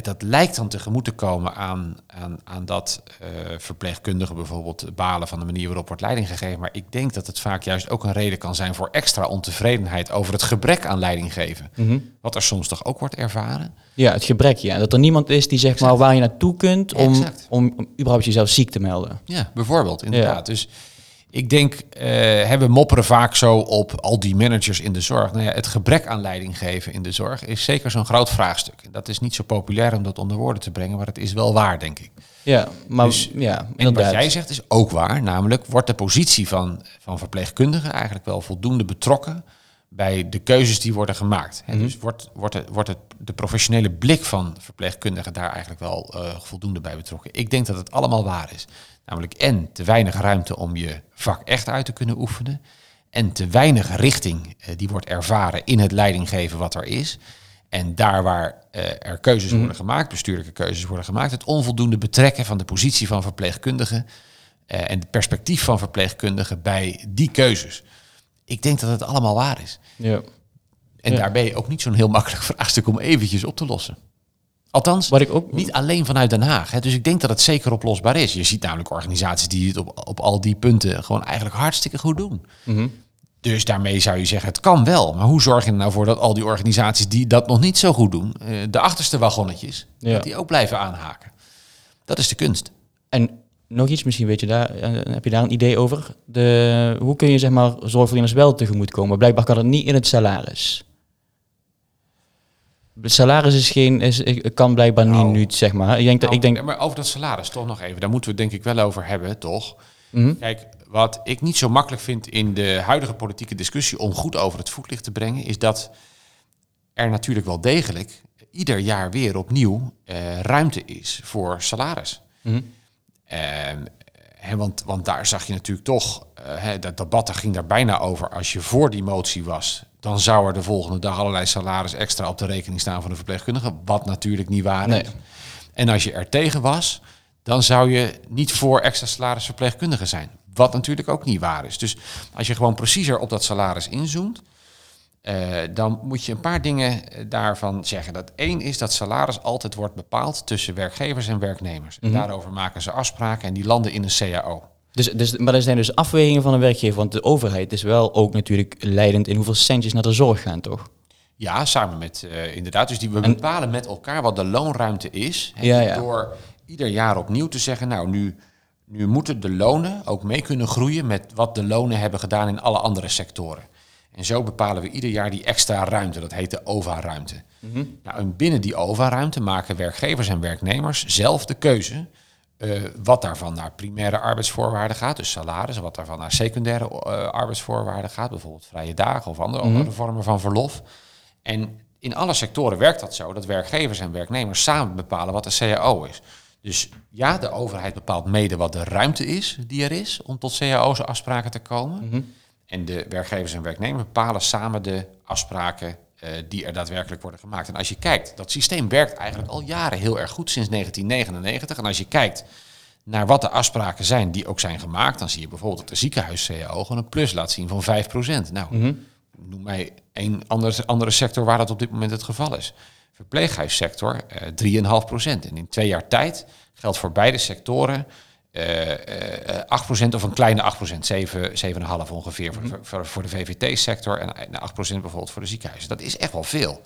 dat lijkt dan tegemoet te komen aan, aan, aan dat uh, verpleegkundigen bijvoorbeeld balen van de manier waarop wordt leiding gegeven. Maar ik denk dat het vaak juist ook een reden kan zijn voor extra ontevredenheid over het gebrek aan leiding geven. Mm-hmm. Wat er soms toch ook wordt ervaren. Ja, het gebrek, ja. Dat er niemand is die zegt maar waar je naartoe kunt om, ja, om, om überhaupt jezelf ziek te melden. Ja, bijvoorbeeld, inderdaad. Ja. Dus ik denk, uh, hebben mopperen vaak zo op al die managers in de zorg. Nou ja, het gebrek aan leiding geven in de zorg is zeker zo'n groot vraagstuk. Dat is niet zo populair om dat onder woorden te brengen, maar het is wel waar, denk ik. Ja, maar dus, ja, en wat jij zegt is ook waar. Namelijk, wordt de positie van, van verpleegkundigen eigenlijk wel voldoende betrokken bij de keuzes die worden gemaakt? Mm-hmm. Dus wordt, wordt, het, wordt het de professionele blik van verpleegkundigen daar eigenlijk wel uh, voldoende bij betrokken? Ik denk dat het allemaal waar is. Namelijk en te weinig ruimte om je vak echt uit te kunnen oefenen. En te weinig richting uh, die wordt ervaren in het leidinggeven wat er is. En daar waar uh, er keuzes mm. worden gemaakt, bestuurlijke keuzes worden gemaakt, het onvoldoende betrekken van de positie van verpleegkundigen uh, en het perspectief van verpleegkundigen bij die keuzes. Ik denk dat het allemaal waar is. Ja. En ja. daar ben je ook niet zo'n heel makkelijk vraagstuk om eventjes op te lossen. Althans, wat ik ook... niet alleen vanuit Den Haag. Hè. Dus ik denk dat het zeker oplosbaar is. Je ziet namelijk organisaties die het op, op al die punten gewoon eigenlijk hartstikke goed doen. Mm-hmm. Dus daarmee zou je zeggen, het kan wel. Maar hoe zorg je er nou voor dat al die organisaties die dat nog niet zo goed doen, de achterste wagonnetjes, ja. dat die ook blijven aanhaken? Dat is de kunst. En nog iets, misschien weet je daar, heb je daar een idee over? De, hoe kun je zeg maar zorgverleners wel tegemoetkomen? Blijkbaar kan het niet in het salaris. Salaris is geen, is, kan blijkbaar niet nou, nu, zeg maar. Ik denk nou, dat, ik denk... Maar over dat salaris toch nog even. Daar moeten we het denk ik wel over hebben, toch? Mm-hmm. Kijk, wat ik niet zo makkelijk vind in de huidige politieke discussie om goed over het voetlicht te brengen, is dat er natuurlijk wel degelijk ieder jaar weer opnieuw uh, ruimte is voor salaris. Mm-hmm. Uh, he, want, want daar zag je natuurlijk toch, uh, he, dat debat ging daar bijna over als je voor die motie was. Dan zou er de volgende dag allerlei salaris extra op de rekening staan van de verpleegkundige. Wat natuurlijk niet waar is. Nee. En als je er tegen was, dan zou je niet voor extra salaris verpleegkundige zijn. Wat natuurlijk ook niet waar is. Dus als je gewoon preciezer op dat salaris inzoomt, uh, dan moet je een paar dingen daarvan zeggen. Dat één is dat salaris altijd wordt bepaald tussen werkgevers en werknemers. En mm-hmm. daarover maken ze afspraken en die landen in een C A O. Dus, dus, maar er zijn dus afwegingen van een werkgever, want de overheid is wel ook natuurlijk leidend in hoeveel centjes naar de zorg gaan, toch? Ja, samen met, uh, inderdaad. Dus die we en, bepalen met elkaar wat de loonruimte is. He, ja, ja. Door ieder jaar opnieuw te zeggen, nou, nu, nu moeten de lonen ook mee kunnen groeien met wat de lonen hebben gedaan in alle andere sectoren. En zo bepalen we ieder jaar die extra ruimte, dat heet de O V A-ruimte. Mm-hmm. Nou, en binnen die O V A-ruimte maken werkgevers en werknemers zelf de keuze. Uh, wat daarvan naar primaire arbeidsvoorwaarden gaat, dus salaris, wat daarvan naar secundaire uh, arbeidsvoorwaarden gaat, bijvoorbeeld vrije dagen of andere, mm-hmm. andere vormen van verlof. En in alle sectoren werkt dat zo, dat werkgevers en werknemers samen bepalen wat de C A O is. Dus ja, de overheid bepaalt mede wat de ruimte is die er is om tot C A O's afspraken te komen. Mm-hmm. En de werkgevers en werknemers bepalen samen de afspraken uh, die er daadwerkelijk worden gemaakt. En als je kijkt, dat systeem werkt eigenlijk al jaren heel erg goed, sinds negentien negenennegentig. En als je kijkt naar wat de afspraken zijn die ook zijn gemaakt, dan zie je bijvoorbeeld dat de ziekenhuis-C A O gewoon een plus laat zien van vijf procent. Nou, mm-hmm. noem mij één andere, andere sector waar dat op dit moment het geval is. Verpleeghuissector, uh, drie komma vijf procent. En in twee jaar tijd geldt voor beide sectoren uh, uh, acht procent of een kleine acht procent, zeven komma vijf ongeveer voor, voor, voor de V V T-sector en acht procent bijvoorbeeld voor de ziekenhuizen. Dat is echt wel veel.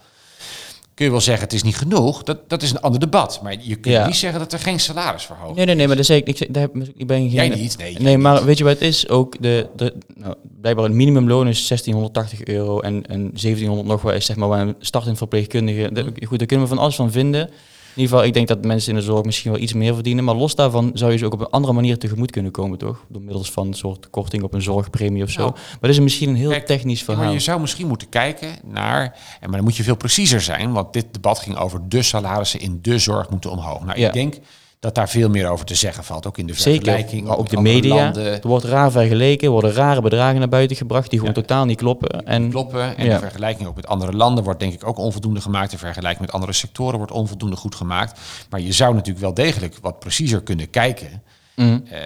Kun je wel zeggen, het is niet genoeg, dat, dat is een ander debat. Maar je kunt ja. niet zeggen dat er geen salarisverhoging is. Nee, nee, nee, maar dat zeg ik, ik, daar heb, ik ben geen... Jij niet, nee. Nee, maar niet. Weet je wat het is? Ook de, de, nou, blijkbaar het minimumloon is zestienhonderdtachtig euro en, en zeventienhonderd nog wel is zeg maar waar een startend verpleegkundige... De, goed, daar kunnen we van alles van vinden. In ieder geval, ik denk dat mensen in de zorg misschien wel iets meer verdienen. Maar los daarvan zou je ze ook op een andere manier tegemoet kunnen komen, toch? Door middels van een soort korting op een zorgpremie of zo. Nou, maar dat is misschien een heel kijk, technisch verhaal. Maar je zou misschien moeten kijken naar... Maar dan moet je veel preciezer zijn. Want dit debat ging over de salarissen in de zorg moeten omhoog. Nou, ja. Ik denk dat daar veel meer over te zeggen valt. Ook in de vergelijking. Zeker, maar ook de media. Landen. Er wordt raar vergeleken. Er worden rare bedragen naar buiten gebracht die gewoon ja, totaal niet kloppen. En, kloppen. En ja. de vergelijking ook met andere landen wordt denk ik ook onvoldoende gemaakt. De vergelijking met andere sectoren wordt onvoldoende goed gemaakt. Maar je zou natuurlijk wel degelijk wat preciezer kunnen kijken. Mm. Uh,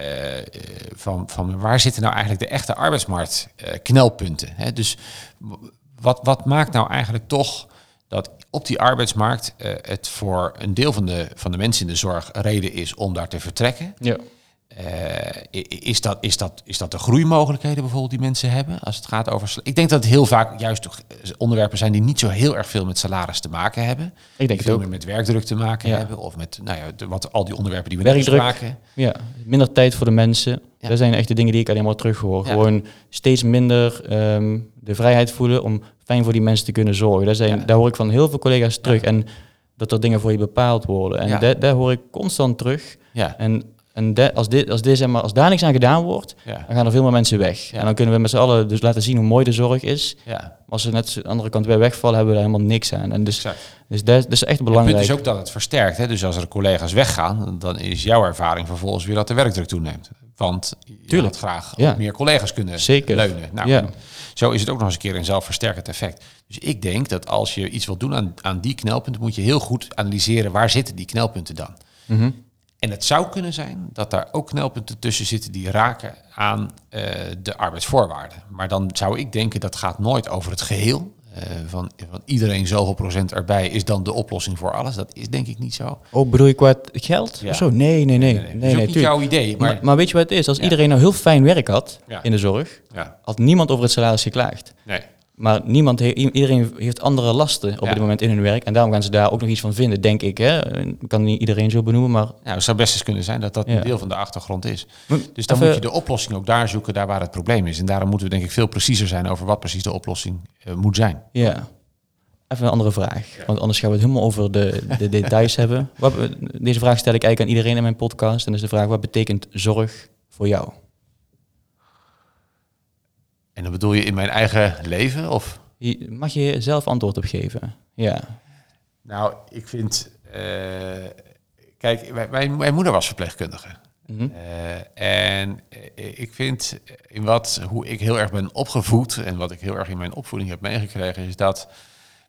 van, van waar zitten nou eigenlijk de echte arbeidsmarktknelpunten? Uh, dus wat, wat maakt nou eigenlijk toch dat op die arbeidsmarkt uh, het voor een deel van de, van de mensen in de zorg reden is om daar te vertrekken. Ja. Uh, is, dat, is, dat, is dat de groeimogelijkheden bijvoorbeeld die mensen hebben? Als het gaat over. Ik denk dat het heel vaak juist onderwerpen zijn die niet zo heel erg veel met salaris te maken hebben. Ik denk veel het ook. Meer met werkdruk te maken ja. hebben. Of met nou ja, de, wat, al die onderwerpen die we net maken. Ja, minder tijd voor de mensen. Ja. Dat zijn echt de dingen die ik alleen maar terughoor. Ja. Gewoon steeds minder um, de vrijheid voelen om fijn voor die mensen te kunnen zorgen. Daar, zijn, ja. daar hoor ik van heel veel collega's terug. Ja. En dat er dingen voor je bepaald worden. En ja. daar, daar hoor ik constant terug. Ja. En, en de, als, dit, als, dit, zeg maar, als daar niks aan gedaan wordt, ja. dan gaan er veel meer mensen weg. Ja. En dan kunnen we met z'n allen dus laten zien hoe mooi de zorg is. Ja. Als ze net de andere kant weer wegvallen, hebben we daar helemaal niks aan. En dus, dus dat, dat is echt belangrijk. Het punt is ook dat het versterkt. Hè? Dus als er collega's weggaan, dan is jouw ervaring vervolgens weer dat de werkdruk toeneemt. Want je had graag ja. meer collega's kunnen Zeker. leunen. Nou, ja. Zo is het ook nog eens een keer een zelfversterkend effect. Dus ik denk dat als je iets wilt doen aan, aan die knelpunten, moet je heel goed analyseren waar zitten die knelpunten dan. Mm-hmm. En het zou kunnen zijn dat daar ook knelpunten tussen zitten die raken aan uh, de arbeidsvoorwaarden. Maar dan zou ik denken dat gaat nooit over het geheel. Uh, van, van iedereen zoveel procent erbij is dan de oplossing voor alles. Dat is denk ik niet zo. Oh, bedoel je qua geld? Ja. Zo, nee, nee, nee. nee, nee, nee, nee, nee, nee dat is ook niet jouw idee. Maar... Maar, maar weet je wat het is? Als ja. iedereen nou heel fijn werk had ja. in de zorg, ja. had niemand over het salaris geklaagd. Nee. Maar niemand he- iedereen heeft andere lasten op ja. dit moment in hun werk. En daarom gaan ze daar ook nog iets van vinden, denk ik. Hè? Ik kan niet iedereen zo benoemen, maar... Nou, het zou best eens kunnen zijn dat dat ja. een deel van de achtergrond is. Maar, dus dan even... moet je de oplossing ook daar zoeken, daar waar het probleem is. En daarom moeten we denk ik veel preciezer zijn over wat precies de oplossing uh, moet zijn. Ja. Even een andere vraag. Ja. Want anders gaan we het helemaal over de, de details hebben. Wat, deze vraag stel ik eigenlijk aan iedereen in mijn podcast. En dat is de vraag, wat betekent zorg voor jou? En dan bedoel je in mijn eigen leven? Of? Mag je zelf antwoord op geven? Ja. Nou, ik vind... Uh, kijk, mijn, mijn moeder was verpleegkundige. Mm-hmm. Uh, en ik vind, in wat, hoe ik heel erg ben opgevoed... en wat ik heel erg in mijn opvoeding heb meegekregen... is dat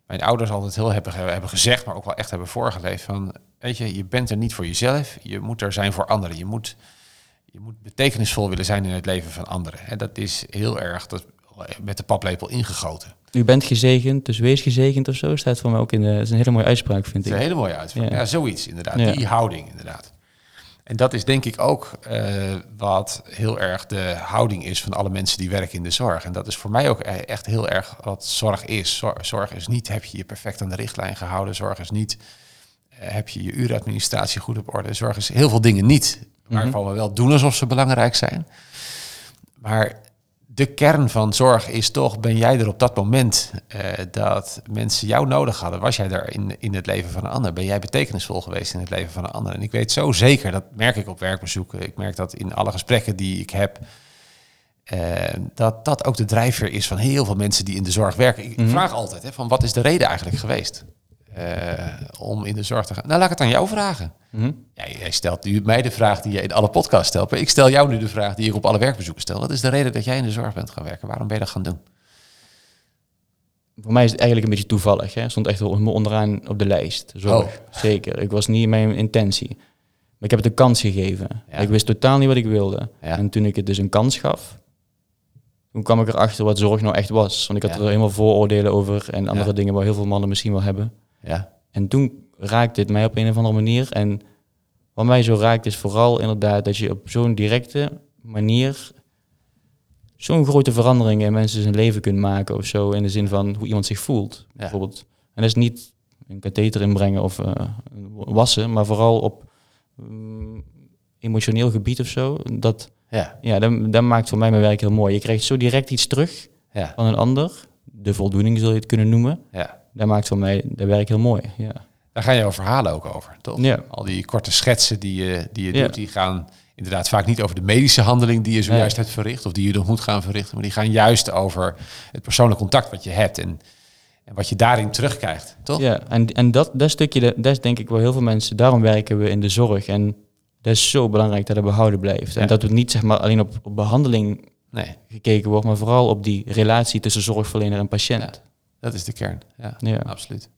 mijn ouders altijd heel hebben, hebben gezegd... maar ook wel echt hebben voorgeleefd van... weet je, je bent er niet voor jezelf. Je moet er zijn voor anderen. Je moet... Je moet betekenisvol willen zijn in het leven van anderen. En dat is heel erg dat, met de paplepel ingegoten. U bent gezegend, dus wees gezegend of zo. Staat voor mij ook in de. Dat is een hele mooie uitspraak, vind ik. Een hele mooie uitspraak. Ja, ja zoiets inderdaad. Ja. Die houding inderdaad. En dat is denk ik ook uh, wat heel erg de houding is van alle mensen die werken in de zorg. En dat is voor mij ook echt heel erg wat zorg is. Zorg is niet, heb je je perfect aan de richtlijn gehouden. Zorg is niet, heb je je urenadministratie goed op orde. Zorg is heel veel dingen niet, waarvan we wel doen alsof ze belangrijk zijn. Maar de kern van zorg is toch, ben jij er op dat moment uh, dat mensen jou nodig hadden? Was jij er in, in het leven van een ander? Ben jij betekenisvol geweest in het leven van een ander? En ik weet zo zeker, dat merk ik op werkbezoeken. Ik merk dat in alle gesprekken die ik heb. Uh, dat dat ook de drijfveer is van heel veel mensen die in de zorg werken. Ik mm-hmm. vraag altijd, hè, van wat is de reden eigenlijk geweest uh, om in de zorg te gaan? Nou, laat ik het aan jou vragen. Mm-hmm. Ja, jij stelt nu mij de vraag die je in alle podcasts stelt. Maar ik stel jou nu de vraag die ik op alle werkbezoeken stel. Wat is de reden dat jij in de zorg bent gaan werken? Waarom ben je dat gaan doen? Voor mij is het eigenlijk een beetje toevallig. Hè? Stond echt onderaan op de lijst. Zorg, oh. Zeker. Ik was niet in mijn intentie. Maar ik heb het een kans gegeven. Ja. Ik wist totaal niet wat ik wilde. Ja. En toen ik het dus een kans gaf, toen kwam ik erachter wat zorg nou echt was. Want ik had ja. er helemaal vooroordelen over en andere ja. dingen waar heel veel mannen misschien wel hebben. Ja. En toen raakte het mij op een of andere manier. En wat mij zo raakt is vooral inderdaad dat je op zo'n directe manier zo'n grote verandering in mensen zijn leven kunt maken of zo. In de zin van hoe iemand zich voelt, ja. bijvoorbeeld. En dat is niet een katheter inbrengen of uh, wassen, maar vooral op um, emotioneel gebied of zo. Dat, ja. Ja, dat, dat maakt voor mij mijn werk heel mooi. Je krijgt zo direct iets terug ja. van een ander. De voldoening zul je het kunnen noemen. Ja. Dat maakt voor mij dat werk heel mooi, ja. Daar gaan jouw verhalen ook over, toch? Ja. Al die korte schetsen die je, die je doet, ja. die gaan inderdaad vaak niet over de medische handeling die je zojuist nee. hebt verricht, of die je nog moet gaan verrichten, maar die gaan juist over het persoonlijk contact wat je hebt en, en wat je daarin terugkrijgt, toch? Ja, en, en dat, dat stukje, dat is denk ik wel heel veel mensen, daarom werken we in de zorg en dat is zo belangrijk dat het behouden blijft. Ja. En dat het niet zeg maar alleen op, op behandeling nee. gekeken wordt, maar vooral op die relatie tussen zorgverlener en patiënt. Ja. Dat is de kern, ja, ja. absoluut.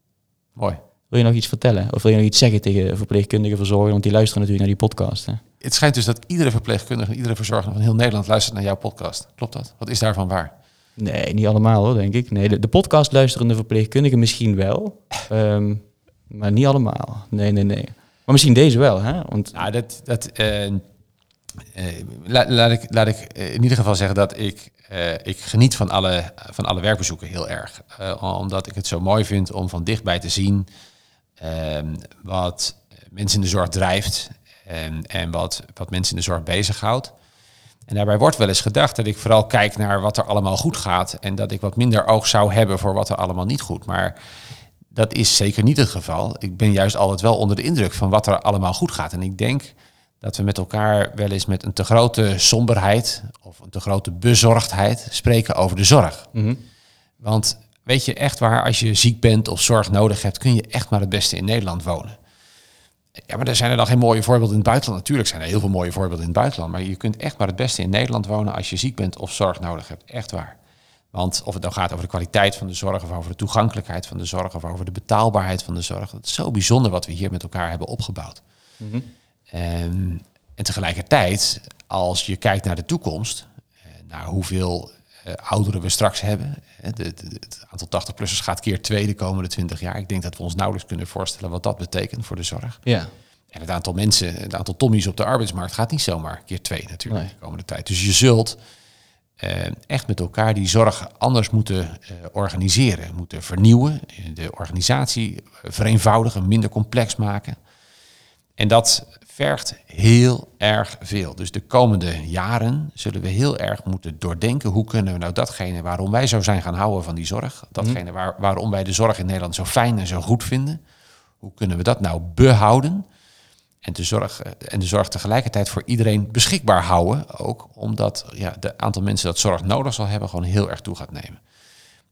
Mooi. Wil je nog iets vertellen? Of wil je nog iets zeggen tegen verpleegkundigen, verzorgers? Want die luisteren natuurlijk naar die podcast. Hè? Het schijnt dus dat iedere verpleegkundige en iedere verzorger van heel Nederland luistert naar jouw podcast. Klopt dat? Wat is daarvan waar? Nee, niet allemaal hoor, denk ik. Nee, de, de podcast luisterende verpleegkundigen misschien wel. um, maar niet allemaal. Nee, nee, nee. Maar misschien deze wel, hè? Want... Nou, dat... dat uh, uh, la, laat ik, laat ik uh, in ieder geval zeggen dat ik... Uh, ik geniet van alle, van alle werkbezoeken heel erg. Uh, omdat ik het zo mooi vind om van dichtbij te zien... Um, wat mensen in de zorg drijft en, en wat, wat mensen in de zorg bezighoudt. En daarbij wordt wel eens gedacht dat ik vooral kijk naar wat er allemaal goed gaat... en dat ik wat minder oog zou hebben voor wat er allemaal niet goed. Maar dat is zeker niet het geval. Ik ben juist altijd wel onder de indruk van wat er allemaal goed gaat. En ik denk dat we met elkaar wel eens met een te grote somberheid... of een te grote bezorgdheid spreken over de zorg. Mm-hmm. Want... Weet je, echt waar, als je ziek bent of zorg nodig hebt... kun je echt maar het beste in Nederland wonen. Ja, maar er zijn er dan geen mooie voorbeelden in het buitenland. Natuurlijk zijn er heel veel mooie voorbeelden in het buitenland. Maar je kunt echt maar het beste in Nederland wonen... als je ziek bent of zorg nodig hebt. Echt waar. Want of het nou gaat over de kwaliteit van de zorg... of over de toegankelijkheid van de zorg... of over de betaalbaarheid van de zorg. Dat is zo bijzonder wat we hier met elkaar hebben opgebouwd. Mm-hmm. En, en tegelijkertijd, als je kijkt naar de toekomst... naar hoeveel... Uh, ouderen we straks hebben. He, de, de, het aantal tachtig-plussers gaat keer twee de komende twintig jaar. Ik denk dat we ons nauwelijks kunnen voorstellen wat dat betekent voor de zorg. Ja. En het aantal mensen, het aantal Tommies op de arbeidsmarkt gaat niet zomaar keer twee natuurlijk nee. de komende tijd. Dus je zult uh, echt met elkaar die zorg anders moeten uh, organiseren. Moeten vernieuwen, de organisatie vereenvoudigen, minder complex maken. En dat vergt heel erg veel. Dus de komende jaren zullen we heel erg moeten doordenken... hoe kunnen we nou datgene waarom wij zo zijn gaan houden van die zorg... datgene waar, waarom wij de zorg in Nederland zo fijn en zo goed vinden... hoe kunnen we dat nou behouden... en de zorg, en de zorg tegelijkertijd voor iedereen beschikbaar houden... ook omdat ja, de aantal mensen dat zorg nodig zal hebben... gewoon heel erg toe gaat nemen.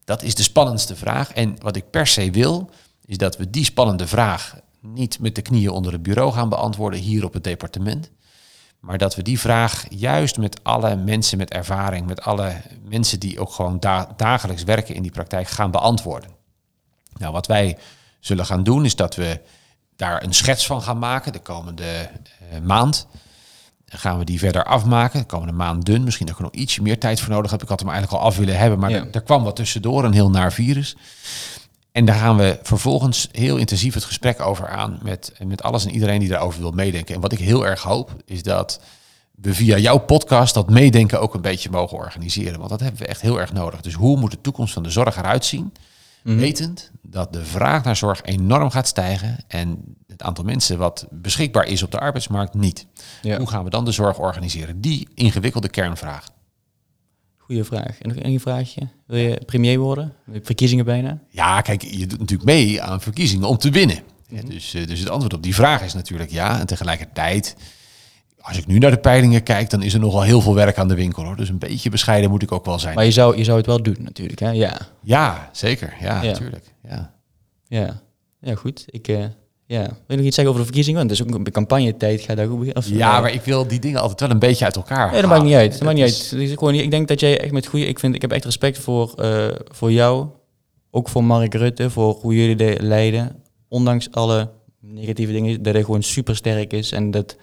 Dat is de spannendste vraag. En wat ik per se wil, is dat we die spannende vraag... niet met de knieën onder het bureau gaan beantwoorden hier op het departement. Maar dat we die vraag juist met alle mensen met ervaring... met alle mensen die ook gewoon da- dagelijks werken in die praktijk gaan beantwoorden. Nou, wat wij zullen gaan doen is dat we daar een schets van gaan maken de komende uh, maand. Dan gaan we die verder afmaken, de komende maand dun. Misschien dat ik er nog ietsje meer tijd voor nodig heb. Ik had hem eigenlijk al af willen hebben, maar ja. er, er kwam wat tussendoor, een heel naar virus... En daar gaan we vervolgens heel intensief het gesprek over aan met, met alles en iedereen die daarover wil meedenken. En wat ik heel erg hoop is dat we via jouw podcast dat meedenken ook een beetje mogen organiseren. Want dat hebben we echt heel erg nodig. Dus hoe moet de toekomst van de zorg eruit zien? Mm-hmm. Wetend dat de vraag naar zorg enorm gaat stijgen en het aantal mensen wat beschikbaar is op de arbeidsmarkt niet. Ja. Hoe gaan we dan de zorg organiseren? Die ingewikkelde kernvraag. Goeie vraag. En nog één vraagje. Wil je premier worden? Verkiezingen bijna? Ja, kijk, je doet natuurlijk mee aan verkiezingen om te winnen. Mm-hmm. Dus, dus het antwoord op die vraag is natuurlijk ja. En tegelijkertijd, als ik nu naar de peilingen kijk, dan is er nogal heel veel werk aan de winkel, hoor. Dus een beetje bescheiden moet ik ook wel zijn. Maar je zou, je zou het wel doen natuurlijk, hè? Ja, ja zeker. Ja, ja, natuurlijk. Ja, ja. Ja goed. Ik... Uh... Ja, wil je nog iets zeggen over de verkiezingen? Want het is ook een campagnetijd, gaat daar goed beginnen. Ja, maar ik wil die dingen altijd wel een beetje uit elkaar halen. Nee, dat maakt niet uit. Dat maakt niet uit. Dus gewoon, ik denk dat jij echt met goede... Ik vind, ik heb echt respect voor, uh, voor jou, ook voor Mark Rutte, voor hoe jullie de leiden. Ondanks alle negatieve dingen, dat hij gewoon supersterk is. En dat,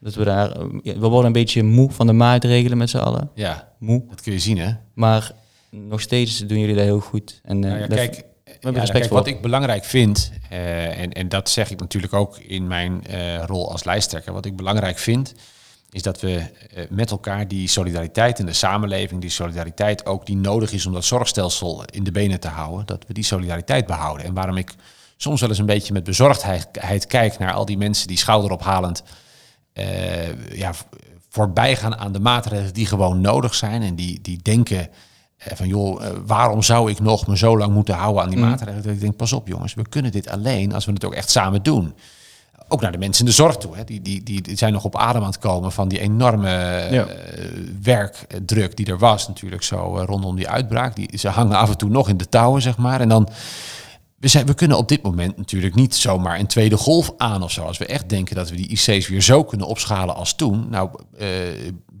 dat we daar... We worden een beetje moe van de maatregelen met z'n allen. Ja, moe. Dat kun je zien, hè? Maar nog steeds doen jullie dat heel goed. En, uh, nou ja, dat, kijk... Ja, nou, kijk, wat ik belangrijk vind, uh, en, en dat zeg ik natuurlijk ook in mijn uh, rol als lijsttrekker, wat ik belangrijk vind, is dat we uh, met elkaar die solidariteit in de samenleving, die solidariteit ook die nodig is om dat zorgstelsel in de benen te houden, dat we die solidariteit behouden. En waarom ik soms wel eens een beetje met bezorgdheid kijk naar al die mensen die schouderophalend uh, ja, voorbij gaan aan de maatregelen die gewoon nodig zijn en die, die denken... Van joh, waarom zou ik nog me zo lang moeten houden aan die maatregelen? Dat ik denk, pas op jongens, we kunnen dit alleen als we het ook echt samen doen. Ook naar de mensen in de zorg toe. Hè. Die, die, die zijn nog op adem aan het komen van die enorme ja. werkdruk die er was natuurlijk zo rondom die uitbraak. Die, ze hangen af en toe nog in de touwen, zeg maar. En dan, we, zijn, we kunnen op dit moment natuurlijk niet zomaar een tweede golf aan of zo. Als we echt denken dat we die I C's weer zo kunnen opschalen als toen... nou. Uh,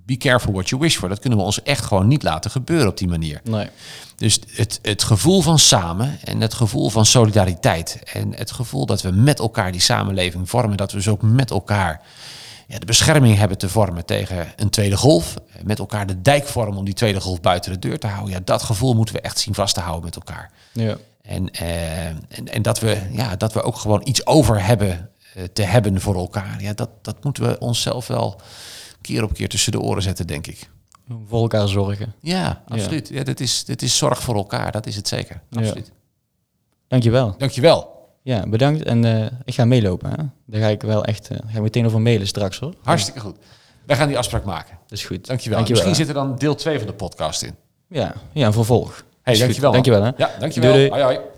Be careful what you wish for. Dat kunnen we ons echt gewoon niet laten gebeuren op die manier. Nee. Dus het, het gevoel van samen en het gevoel van solidariteit... en het gevoel dat we met elkaar die samenleving vormen... dat we dus ook met elkaar ja, de bescherming hebben te vormen tegen een tweede golf... met elkaar de dijk vormen om die tweede golf buiten de deur te houden... ja, dat gevoel moeten we echt zien vast te houden met elkaar. Ja. En, eh, en, en dat, we, ja, dat we ook gewoon iets over hebben eh, te hebben voor elkaar. Ja, dat, dat moeten we onszelf wel... keer op keer tussen de oren zetten, denk ik. Voor elkaar zorgen. Ja, absoluut. Ja. Ja, dit, is, dit is zorg voor elkaar, dat is het zeker. Absoluut. Ja. Dankjewel. Dankjewel. Ja, bedankt. En uh, ik ga meelopen. Hè? Daar ga ik wel echt uh, ga ik meteen over mailen straks, hoor. Hartstikke goed. Wij gaan die afspraak maken. Dat is goed. Dankjewel. Dankjewel. Misschien zit er dan deel twee van de podcast in. Ja, ja, een vervolg. Hey, dankjewel. Dankjewel, hè? Ja, dankjewel. Doei, doei. Hoi, hoi.